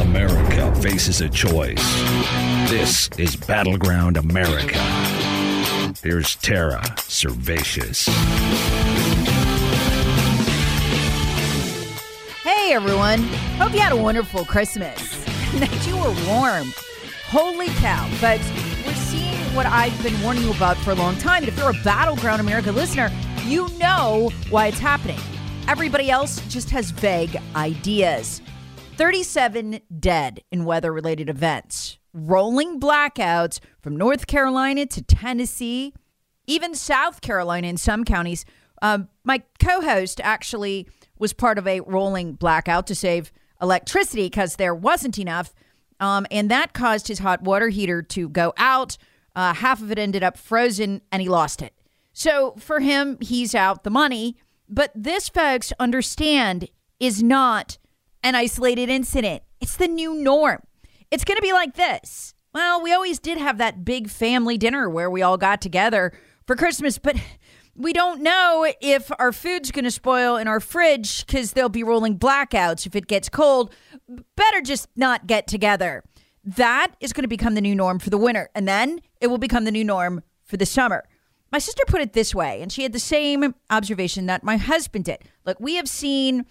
America faces a choice. This is Battleground America. Here's Tara Servatius. Hey, everyone. Hope you had a wonderful Christmas. That you were warm. Holy cow. But we're seeing what I've been warning you about for a long time. And if you're a Battleground America listener, you know why it's happening. Everybody else just has vague ideas. 37 dead in weather-related events. Rolling blackouts from North Carolina to Tennessee, even South Carolina in some counties. My co-host actually was part of a rolling blackout to save electricity because there wasn't enough. And that caused his hot water heater to go out. Half of it ended up frozen and he lost it. So for him, he's out the money. But this, folks, understand, is not an isolated incident. It's the new norm. It's going to be like this. Well, we always did have that big family dinner where we all got together for Christmas, but we don't know if our food's going to spoil in our fridge because there'll be rolling blackouts if it gets cold. Better just not get together. That is going to become the new norm for the winter, and then it will become the new norm for the summer. My sister put it this way, and she had the same observation that my husband did. Look, we have seen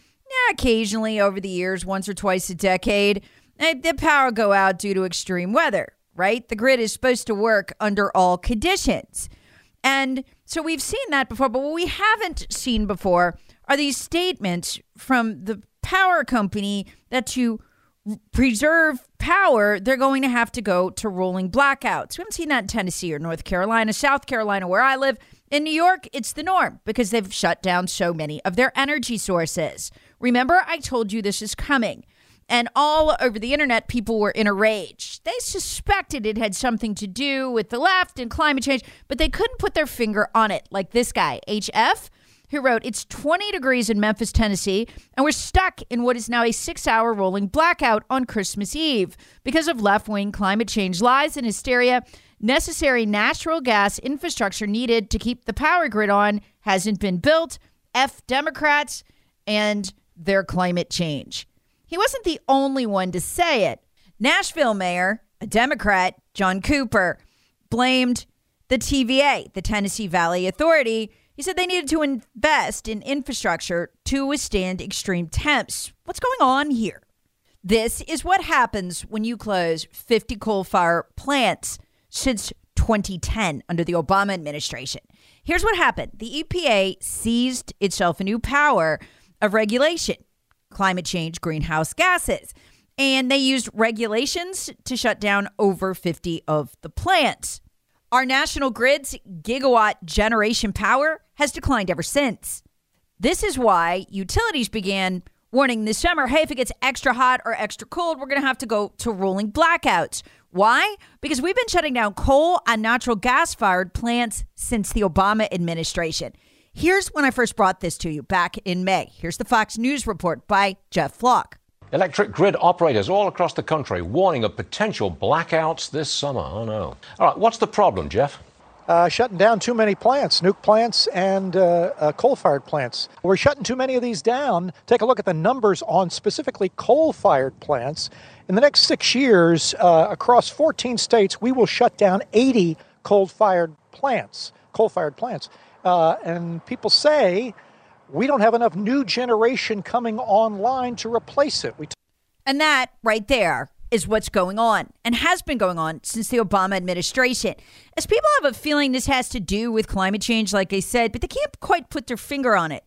occasionally over the years, once or twice a decade, the power go out due to extreme weather, right? The grid is supposed to work under all conditions. And so we've seen that before, but what we haven't seen before are these statements from the power company that to preserve power, they're going to have to go to rolling blackouts. We haven't seen that in Tennessee or North Carolina, South Carolina, where I live. In New York, it's the norm because they've shut down so many of their energy sources. Remember, I told you this is coming. And all over the internet, people were in a rage. They suspected it had something to do with the left and climate change, but they couldn't put their finger on it, like this guy, HF, who wrote, "It's 20 degrees in Memphis, Tennessee, and we're stuck in what is now a 6-hour rolling blackout on Christmas Eve because of left-wing climate change lies and hysteria. Necessary natural gas infrastructure needed to keep the power grid on hasn't been built. F Democrats and their climate change." He wasn't the only one to say it. Nashville Mayor, a Democrat, John Cooper, blamed the TVA, the Tennessee Valley Authority. He said they needed to invest in infrastructure to withstand extreme temps. What's going on here? This is what happens when you close 50 coal-fired plants since 2010 under the Obama administration. Here's what happened. The EPA seized itself a new power of regulation, climate change, greenhouse gases, and they used regulations to shut down over 50 of the plants. Our national grid's gigawatt generation power has declined ever since. This is why utilities began warning this summer, hey, if it gets extra hot or extra cold, we're going to have to go to rolling blackouts. Why? Because we've been shutting down coal and natural gas-fired plants since the Obama administration. Here's when I first brought this to you back in May. Here's the Fox News report by Jeff Flock. Electric grid operators all across the country warning of potential blackouts this summer. Oh, no. All right, what's the problem, Jeff? Shutting down too many plants, nuke plants and coal-fired plants. We're shutting too many of these down. Take a look at the numbers on specifically coal-fired plants. In the next 6 years, across 14 states, we will shut down 80 coal-fired plants. And people say we don't have enough new generation coming online to replace it. And that right there is what's going on and has been going on since the Obama administration. As people have a feeling this has to do with climate change, like I said, but they can't quite put their finger on it.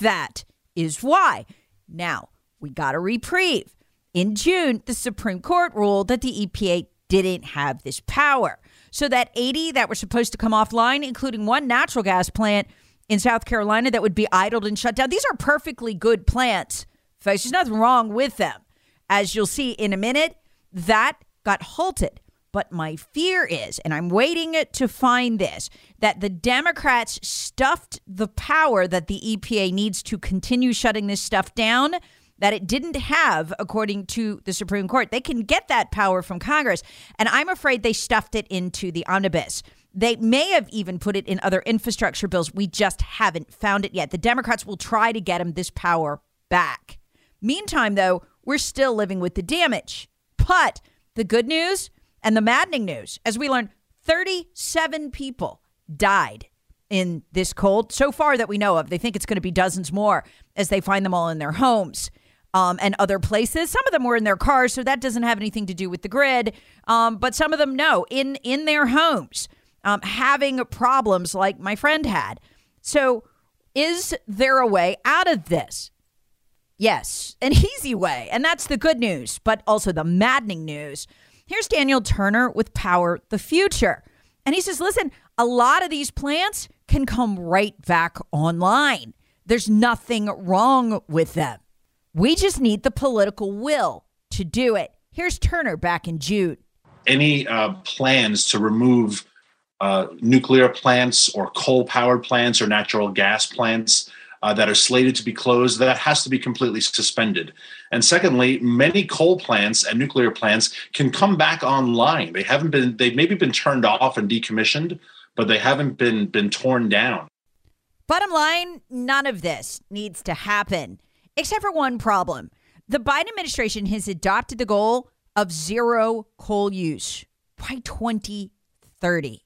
That is why. Now, we got a reprieve. In June, the Supreme Court ruled that the EPA didn't have this power. So that 80 that were supposed to come offline, including one natural gas plant in South Carolina that would be idled and shut down. These are perfectly good plants. Folks, there's nothing wrong with them. As you'll see in a minute, that got halted. But my fear is, and I'm waiting to find this, that the Democrats stuffed the power that the EPA needs to continue shutting this stuff down that it didn't have, according to the Supreme Court. They can get that power from Congress, and I'm afraid they stuffed it into the omnibus. They may have even put it in other infrastructure bills. We just haven't found it yet. The Democrats will try to get them this power back. Meantime, though, we're still living with the damage. But the good news and the maddening news, as we learned, 37 people died in this cold so far that we know of. They think it's going to be dozens more as they find them all in their homes. And other places. Some of them were in their cars, so that doesn't have anything to do with the grid. But some of them, no, in their homes, having problems like my friend had. So is there a way out of this? Yes, an easy way. And that's the good news, but also the maddening news. Here's Daniel Turner with Power the Future. And he says, listen, a lot of these plants can come right back online. There's nothing wrong with them. We just need the political will to do it. Here's Turner back in June. Any plans to remove nuclear plants or coal-powered plants or natural gas plants that are slated to be closed, that has to be completely suspended. And secondly, many coal plants and nuclear plants can come back online. They haven't been, they've maybe been turned off and decommissioned, but they haven't been torn down. Bottom line, none of this needs to happen. Except for one problem. The Biden administration has adopted the goal of zero coal use by 2030.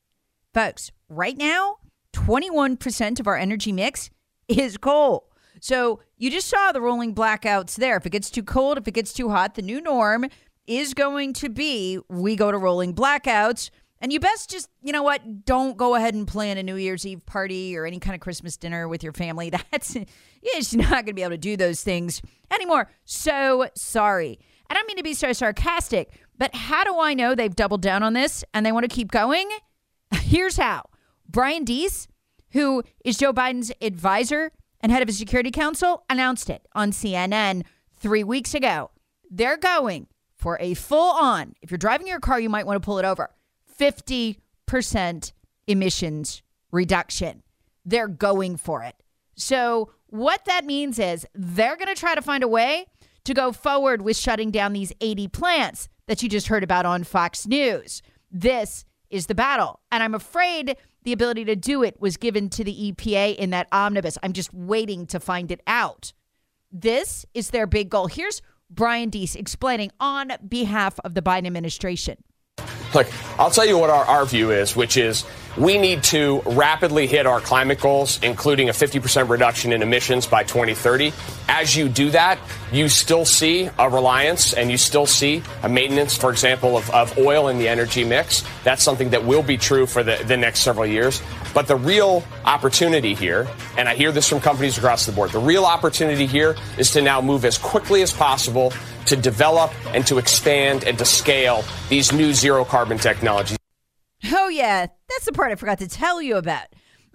Folks, right now, 21% of our energy mix is coal. So you just saw the rolling blackouts there. If it gets too cold, if it gets too hot, the new norm is going to be we go to rolling blackouts. And you best just, you know what, don't go ahead and plan a New Year's Eve party or any kind of Christmas dinner with your family. That's, you're just not going to be able to do those things anymore. So sorry. I don't mean to be so sarcastic, but how do I know they've doubled down on this and they want to keep going? Here's how. Brian Deese, who is Joe Biden's advisor and head of his Security Council, announced it on CNN 3 weeks ago. They're going for a full-on, if you're driving your car, you might want to pull it over, 50% emissions reduction. They're going for it. So what that means is they're going to try to find a way to go forward with shutting down these 80 plants that you just heard about on Fox News. This is the battle. And I'm afraid the ability to do it was given to the EPA in that omnibus. I'm just waiting to find it out. This is their big goal. Here's Brian Deese explaining on behalf of the Biden administration. Look, I'll tell you what our view is, which is we need to rapidly hit our climate goals, including a 50% reduction in emissions by 2030. As you do that, you still see a reliance and you still see a maintenance, for example, of oil in the energy mix. That's something that will be true for the next several years. But the real opportunity here, and I hear this from companies across the board, the real opportunity here is to now move as quickly as possible to develop and to expand and to scale these new zero carbon technologies. Oh, yeah. That's the part I forgot to tell you about.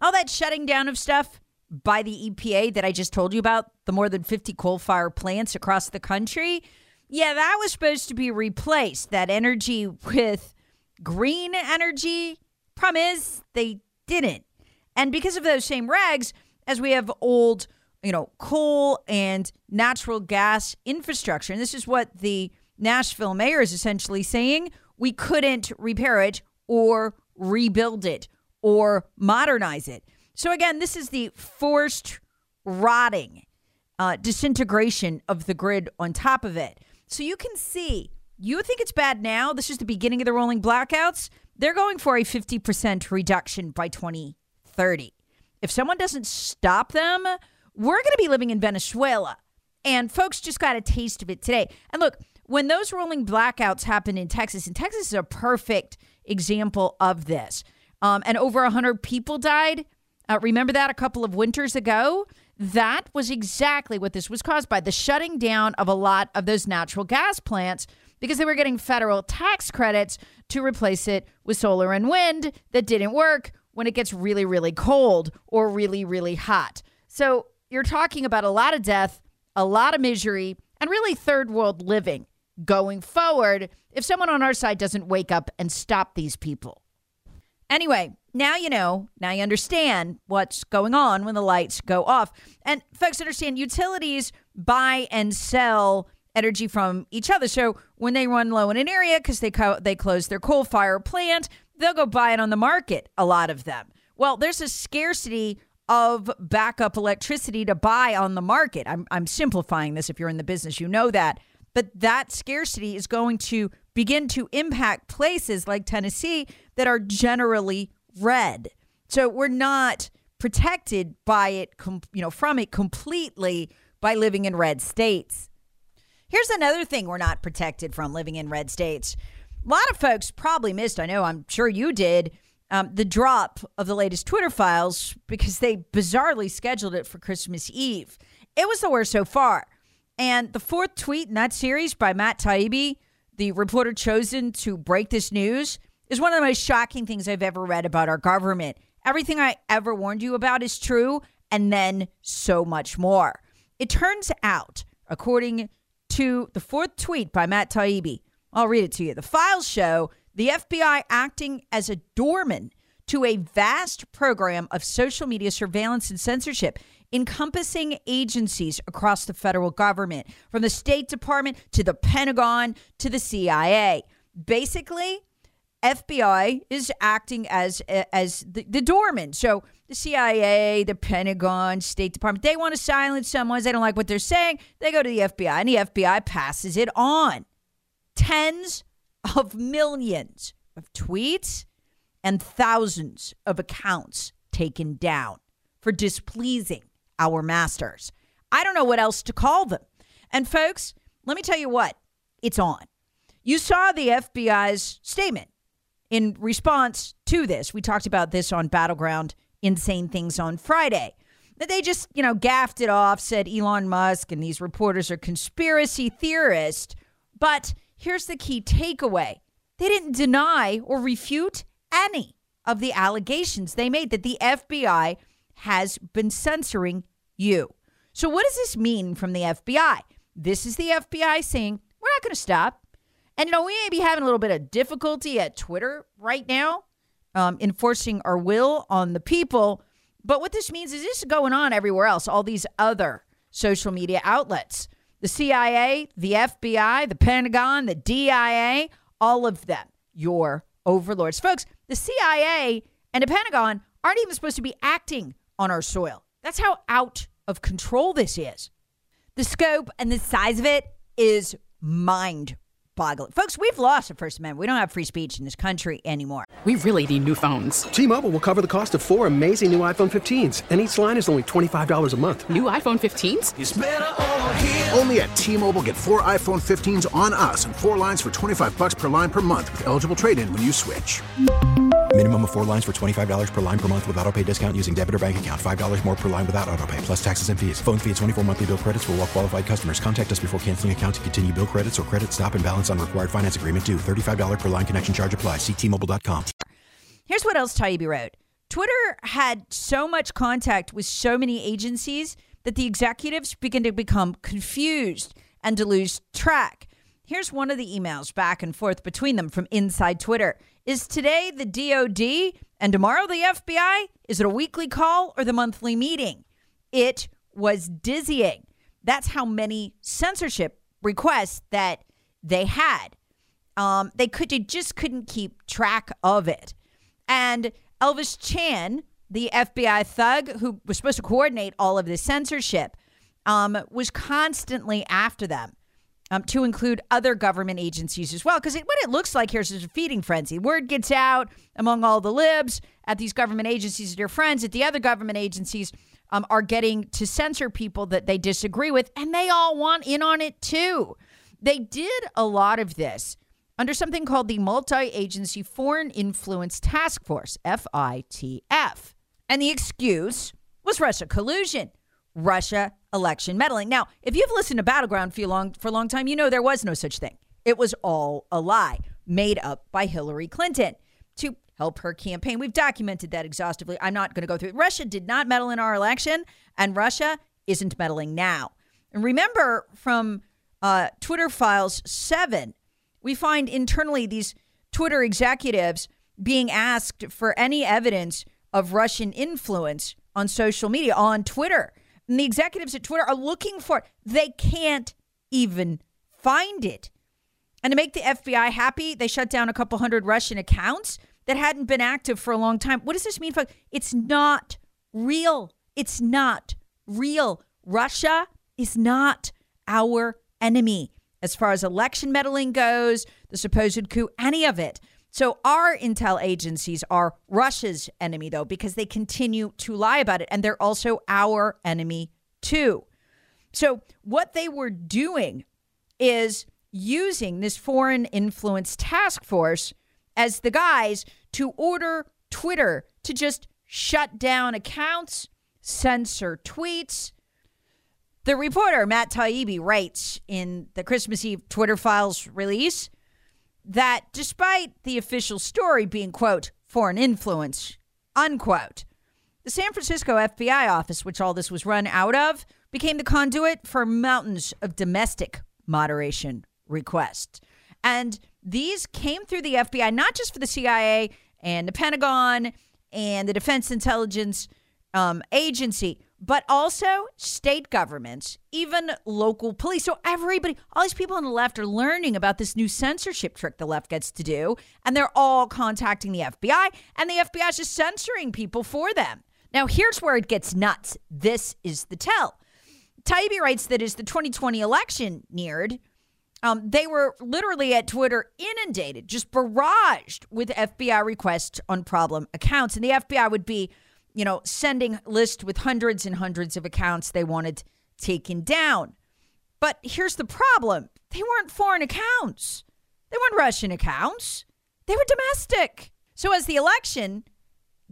All that shutting down of stuff by the EPA that I just told you about, the more than 50 coal-fired plants across the country. Yeah, that was supposed to be replaced, that energy with green energy. Problem is, they didn't. And because of those same regs, as we have old coal and natural gas infrastructure. And this is what the Nashville mayor is essentially saying. We couldn't repair it or rebuild it or modernize it. So again, this is the forced rotting, disintegration of the grid on top of it. So you can see, you think it's bad now. This is the beginning of the rolling blackouts. They're going for a 50% reduction by 2030. If someone doesn't stop them, we're going to be living in Venezuela. And folks just got a taste of it today. And look, when those rolling blackouts happened in Texas, and Texas is a perfect example of this, and over 100 people died. Remember that a couple of winters ago? That was exactly what this was caused by, the shutting down of a lot of those natural gas plants because they were getting federal tax credits to replace it with solar and wind that didn't work when it gets really, really cold or really, really hot. So you're talking about a lot of death, a lot of misery, and really third world living going forward if someone on our side doesn't wake up and stop these people. Anyway, now you know, now you understand what's going on when the lights go off. And folks, understand utilities buy and sell energy from each other. So when they run low in an area because they close their coal fire plant, they'll go buy it on the market, a lot of them. Well, there's a scarcity of backup electricity to buy on the market. I'm simplifying this. If you're in the business, you know that. But that scarcity is going to begin to impact places like Tennessee that are generally red. So we're not protected by it, from it completely by living in red states. Here's another thing we're not protected from living in red states. A lot of folks probably missed, I know, I'm sure you did, the drop of the latest Twitter files because they bizarrely scheduled it for Christmas Eve. It was the worst so far. And the fourth tweet in that series by Matt Taibbi, the reporter chosen to break this news, is one of the most shocking things I've ever read about our government. Everything I ever warned you about is true, and then so much more. It turns out, according to the fourth tweet by Matt Taibbi, I'll read it to you. The files show the FBI acting as a doorman to a vast program of social media surveillance and censorship, encompassing agencies across the federal government, from the State Department to the Pentagon to the CIA. Basically, FBI is acting as the doorman. So the CIA, the Pentagon, State Department, they want to silence someone. They don't like what they're saying. They go to the FBI, and the FBI passes it on. Tens of millions of tweets and thousands of accounts taken down for displeasing our masters. I don't know what else to call them. And folks, let me tell you what, it's on. You saw the FBI's statement in response to this. We talked about this on Battleground Insane Things on Friday. That they just, gaffed it off, said Elon Musk and these reporters are conspiracy theorists. But here's the key takeaway. They didn't deny or refute any of the allegations they made that the FBI has been censoring you. So what does this mean from the FBI? This is the FBI saying, we're not going to stop. And, we may be having a little bit of difficulty at Twitter right now, enforcing our will on the people. But what this means is this is going on everywhere else, all these other social media outlets. The CIA, the FBI, the Pentagon, the DIA, all of them, your overlords. Folks, the CIA and the Pentagon aren't even supposed to be acting on our soil. That's how out of control this is. The scope and the size of it is mind-boggling. Folks, we've lost the First Amendment. We don't have free speech in this country anymore. We really need new phones. T-Mobile will cover the cost of four amazing new iPhone 15s, and each line is only $25 a month. New iPhone 15s? It's better over here. Only at T-Mobile, get four iPhone 15s on us and four lines for $25 per line per month with eligible trade-in when you switch. Minimum of 4 lines for $25 per line per month with auto pay discount using debit or bank account. $5 more per line without auto pay, plus taxes and fees. Phone fee at 24 monthly bill credits for well qualified customers. Contact us before canceling account to continue bill credits or credit stop and balance on required finance agreement due. $35 per line connection charge applies. See T-Mobile.com. Here's what else Taibbi wrote. Twitter had so much contact with so many agencies that the executives begin to become confused and to lose track. Here's one of the emails back and forth between them from inside Twitter. Is today the DOD and tomorrow the FBI? Is it a weekly call or the monthly meeting? It was dizzying. That's how many censorship requests that they had. They just couldn't keep track of it. And Elvis Chan, the FBI thug who was supposed to coordinate all of this censorship, was constantly after them. To include other government agencies as well. Because what it looks like here is a feeding frenzy. Word gets out among all the libs at these government agencies, their friends at the other government agencies are getting to censor people that they disagree with, and they all want in on it too. They did a lot of this under something called the Multi-Agency Foreign Influence Task Force, FITF. And the excuse was Russia collusion, Russia election meddling. Now, if you've listened to Battleground for a long time, you know there was no such thing. It was all a lie made up by Hillary Clinton to help her campaign. We've documented that exhaustively. I'm not going to go through it. Russia did not meddle in our election, and Russia isn't meddling now. And remember from Twitter Files 7, we find internally these Twitter executives being asked for any evidence of Russian influence on social media, on Twitter. And the executives at Twitter are looking for it. They can't even find it. And to make the FBI happy, they shut down a couple hundred Russian accounts that hadn't been active for a long time. What does this mean? It's not real. It's not real. Russia is not our enemy as far as election meddling goes, the supposed coup, any of it. So our intel agencies are Russia's enemy, though, because they continue to lie about it. And they're also our enemy, too. So what they were doing is using this foreign influence task force as the guys to order Twitter to just shut down accounts, censor tweets. The reporter, Matt Taibbi, writes in the Christmas Eve Twitter Files release that despite the official story being, quote, foreign influence, unquote, the San Francisco FBI office, which all this was run out of, became the conduit for mountains of domestic moderation requests. And these came through the FBI, not just for the CIA and the Pentagon and the Defense Intelligence Agency, but also state governments, even local police. So everybody, all these people on the left are learning about this new censorship trick the left gets to do, and they're all contacting the FBI, and the FBI is just censoring people for them. Now, here's where it gets nuts. This is the tell. Taibbi writes that as the 2020 election neared, they were literally at Twitter inundated, just barraged with FBI requests on problem accounts. And the FBI would be, you know, sending lists with hundreds and hundreds of accounts they wanted taken down. But here's the problem. They weren't foreign accounts. They weren't Russian accounts. They were domestic. So as the election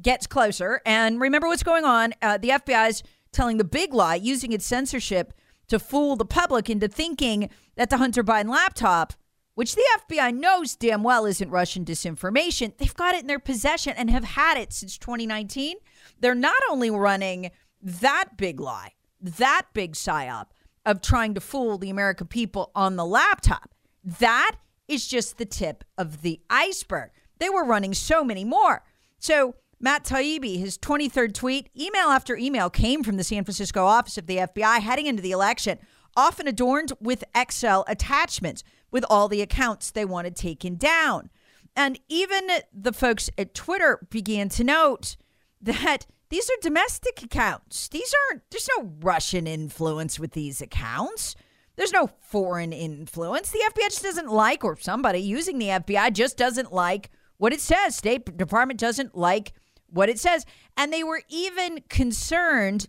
gets closer, and remember what's going on, the FBI's telling the big lie, using its censorship to fool the public into thinking that the Hunter Biden laptop, which the FBI knows damn well isn't Russian disinformation, they've got it in their possession and have had it since 2019. They're not only running that big lie, that big psyop of trying to fool the American people on the laptop. That is just the tip of the iceberg. They were running so many more. So Matt Taibbi, his 23rd tweet, email after email came from the San Francisco office of the FBI heading into the election, often adorned with Excel attachments with all the accounts they wanted taken down. And even the folks at Twitter began to note that these are domestic accounts. There's no Russian influence with these accounts. There's no foreign influence. The FBI just doesn't like, or somebody using the FBI just doesn't like what it says. State Department doesn't like what it says. And they were even concerned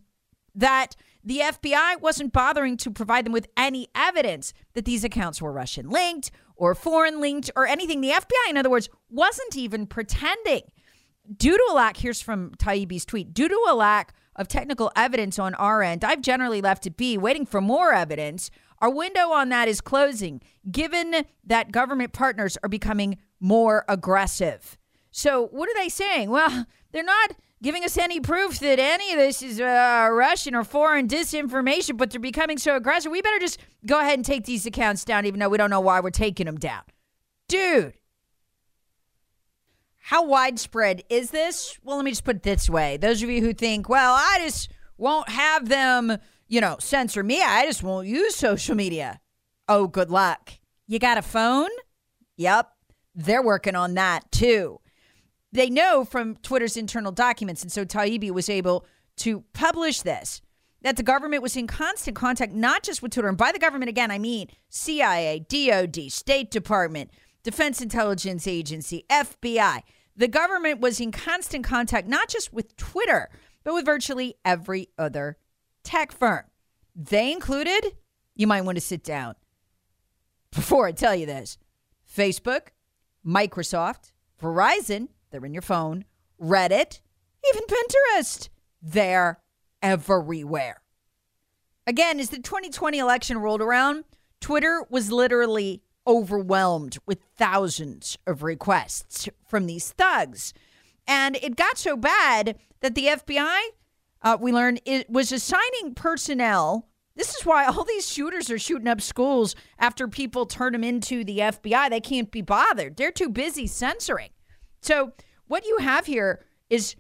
that the FBI wasn't bothering to provide them with any evidence that these accounts were Russian linked or foreign linked or anything. The FBI, in other words, wasn't even pretending. Due to a lack, here's from Taibbi's tweet, due to a lack of technical evidence on our end, I've generally left it be, waiting for more evidence. Our window on that is closing, given that government partners are becoming more aggressive. So what are they saying? Well, they're not giving us any proof that any of this is Russian or foreign disinformation, but they're becoming so aggressive, we better just go ahead and take these accounts down, even though we don't know why we're taking them down. Dude, how widespread is this? Well, let me just put it this way. Those of you who think, well, I just won't have them, you know, censor me. I just won't use social media. Oh, good luck. You got a phone? Yep. They're working on that, too. They know from Twitter's internal documents, and so Taibbi was able to publish this, that the government was in constant contact, not just with Twitter, and by the government, again, I mean CIA, DOD, State Department, Defense Intelligence Agency, FBI. The government was in constant contact, not just with Twitter, but with virtually every other tech firm. They included, you might want to sit down before I tell you this, Facebook, Microsoft, Verizon, they're in your phone, Reddit, even Pinterest. They're everywhere. Again, as the 2020 election rolled around, Twitter was literally overwhelmed with thousands of requests from these thugs. And it got so bad that the FBI, we learned, it was assigning personnel. This is why all these shooters are shooting up schools after people turn them into the FBI. They can't be bothered. They're too busy censoring. So what you have here is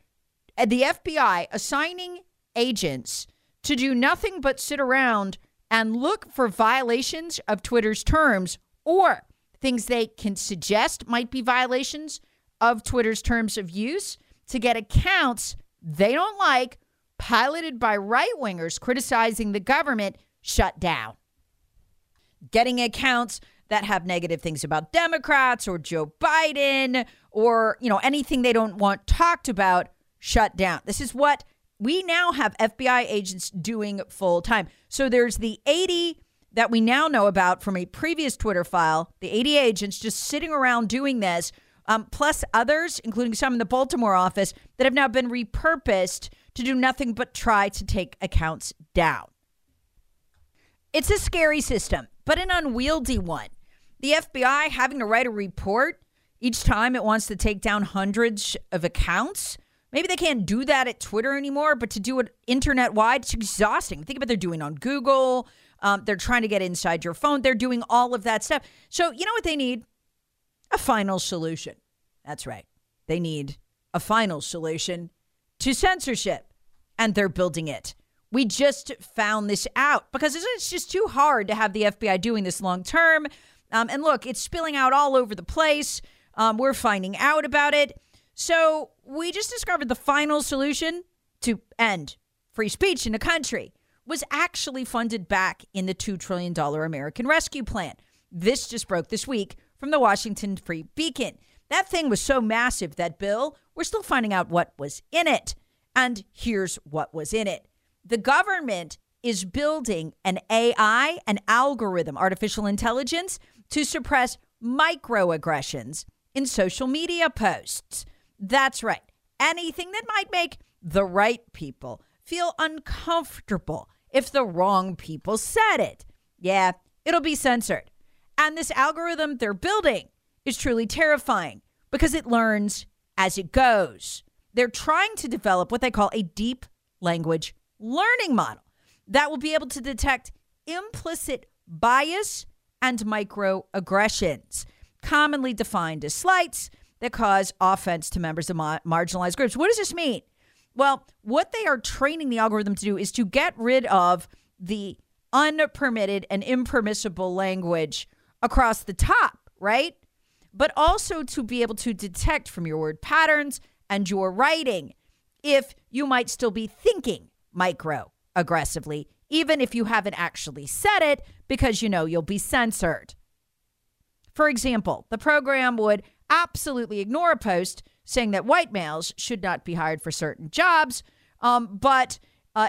the FBI assigning agents to do nothing but sit around and look for violations of Twitter's terms or things they can suggest might be violations of Twitter's terms of use to get accounts they don't like, piloted by right-wingers criticizing the government, shut down. Getting accounts that have negative things about Democrats or Joe Biden or, you know, anything they don't want talked about, shut down. This is what we now have FBI agents doing full time. So there's the 80 that we now know about from a previous Twitter file, the 80 agents just sitting around doing this, plus others, including some in the Baltimore office, that have now been repurposed to do nothing but try to take accounts down. It's a scary system, but an unwieldy one. The FBI having to write a report each time it wants to take down hundreds of accounts. Maybe they can't do that at Twitter anymore, but to do it internet-wide, it's exhausting. Think about what they're doing on Google. They're trying to get inside your phone. They're doing all of that stuff. So you know what they need? A final solution. That's right. They need a final solution to censorship, and they're building it. We just found this out because it's just too hard to have the FBI doing this long-term. And look, it's spilling out all over the place. We're finding out about it. So we just discovered the final solution to end free speech in the country was actually funded back in the $2 trillion American Rescue Plan. This just broke this week from the Washington Free Beacon. That thing was so massive, that bill, we're still finding out what was in it. And here's what was in it. The government is building an AI, an algorithm, artificial intelligence, to suppress microaggressions in social media posts. That's right. Anything that might make the right people feel uncomfortable if the wrong people said it. Yeah, it'll be censored. And this algorithm they're building is truly terrifying because it learns as it goes. They're trying to develop what they call a deep language learning model that will be able to detect implicit bias and microaggressions, commonly defined as slights, that cause offense to members of marginalized groups. What does this mean? Well, what they are training the algorithm to do is to get rid of the unpermitted and impermissible language across the top, right? But also to be able to detect from your word patterns and your writing if you might still be thinking microaggressively, even if you haven't actually said it, because you know you'll be censored. For example, the program would absolutely ignore a post saying that white males should not be hired for certain jobs, but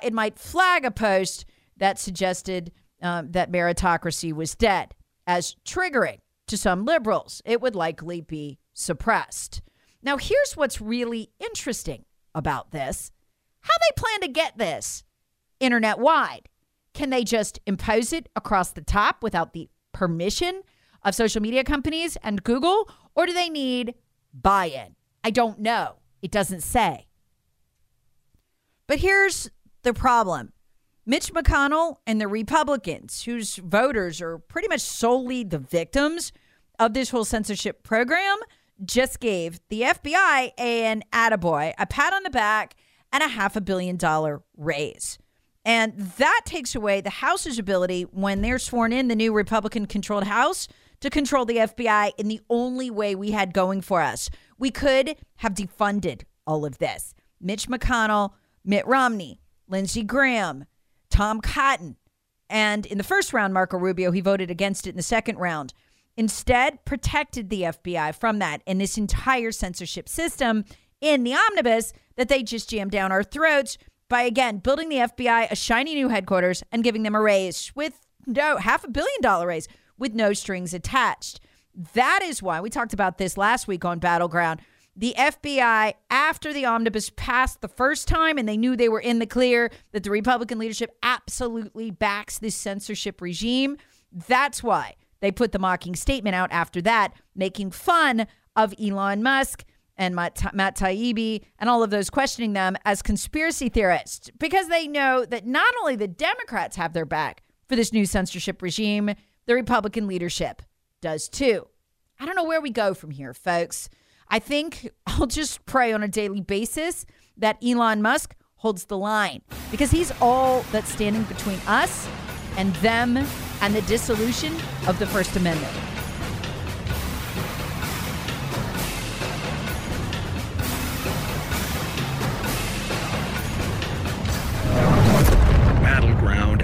it might flag a post that suggested that meritocracy was dead as triggering to some liberals. It would likely be suppressed. Now, here's what's really interesting about this. How they plan to get this internet-wide? Can they just impose it across the top without the permission of social media companies and Google? Or do they need buy-in? I don't know. It doesn't say. But here's the problem. Mitch McConnell and the Republicans, whose voters are pretty much solely the victims of this whole censorship program, just gave the FBI an attaboy, a pat on the back, and a $500 million raise. And that takes away the House's ability, when they're sworn in, the new Republican-controlled House, to control the FBI in the only way we had going for us. We could have defunded all of this. Mitch McConnell, Mitt Romney, Lindsey Graham, Tom Cotton. And in the first round, Marco Rubio, he voted against it in the second round. Instead, protected the FBI from that. And this entire censorship system in the omnibus that they just jammed down our throats by, again, building the FBI a shiny new headquarters and giving them a raise with no $500 million raise with no strings attached. That is why we talked about this last week on Battleground. The FBI, after the omnibus passed the first time and they knew they were in the clear, that the Republican leadership absolutely backs this censorship regime. That's why they put the mocking statement out after that, making fun of Elon Musk and Matt Taibbi and all of those questioning them as conspiracy theorists, because they know that not only the Democrats have their back for this new censorship regime, the Republican leadership does too. I don't know where we go from here, folks. I think I'll just pray on a daily basis that Elon Musk holds the line, because he's all that's standing between us and them and the dissolution of the First Amendment. Battleground